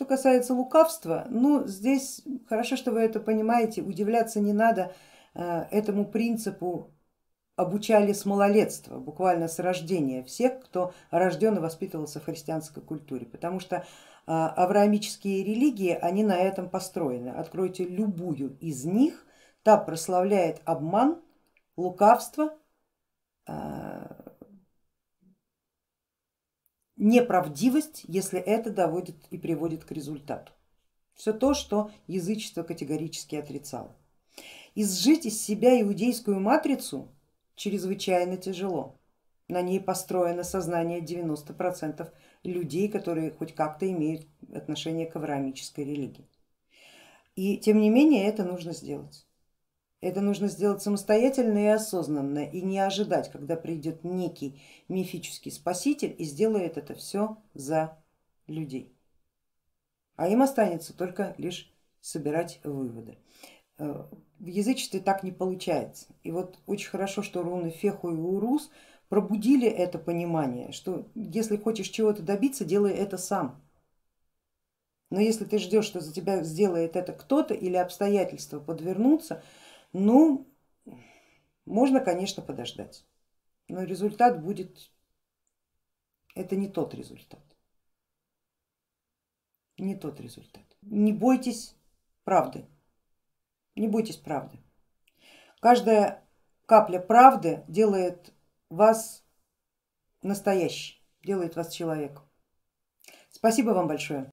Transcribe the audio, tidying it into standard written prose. Что касается лукавства, ну здесь хорошо, что вы это понимаете, удивляться не надо, этому принципу обучали с малолетства, буквально с рождения всех, кто рожден и воспитывался в христианской культуре, потому что авраамические религии, они на этом построены. Откройте любую из них, та прославляет обман, лукавство, неправдивость, если это доводит и приводит к результату. Все то, что язычество категорически отрицало. Изжить из себя иудейскую матрицу чрезвычайно тяжело. На ней построено сознание 90% людей, которые хоть как-то имеют отношение к авраамической религии. И тем не менее это нужно сделать. Это нужно сделать самостоятельно и осознанно, и не ожидать, когда придет некий мифический спаситель и сделает это все за людей. А им останется только лишь собирать выводы. В язычестве так не получается. И вот очень хорошо, что руны Феху и Урус пробудили это понимание, что если хочешь чего-то добиться, делай это сам. Но если ты ждешь, что за тебя сделает это кто-то или обстоятельства подвернутся, ну, можно, конечно, подождать, но результат будет, это не тот результат, не тот результат. Не бойтесь правды, не бойтесь правды. Каждая капля правды делает вас настоящим, делает вас человеком. Спасибо вам большое.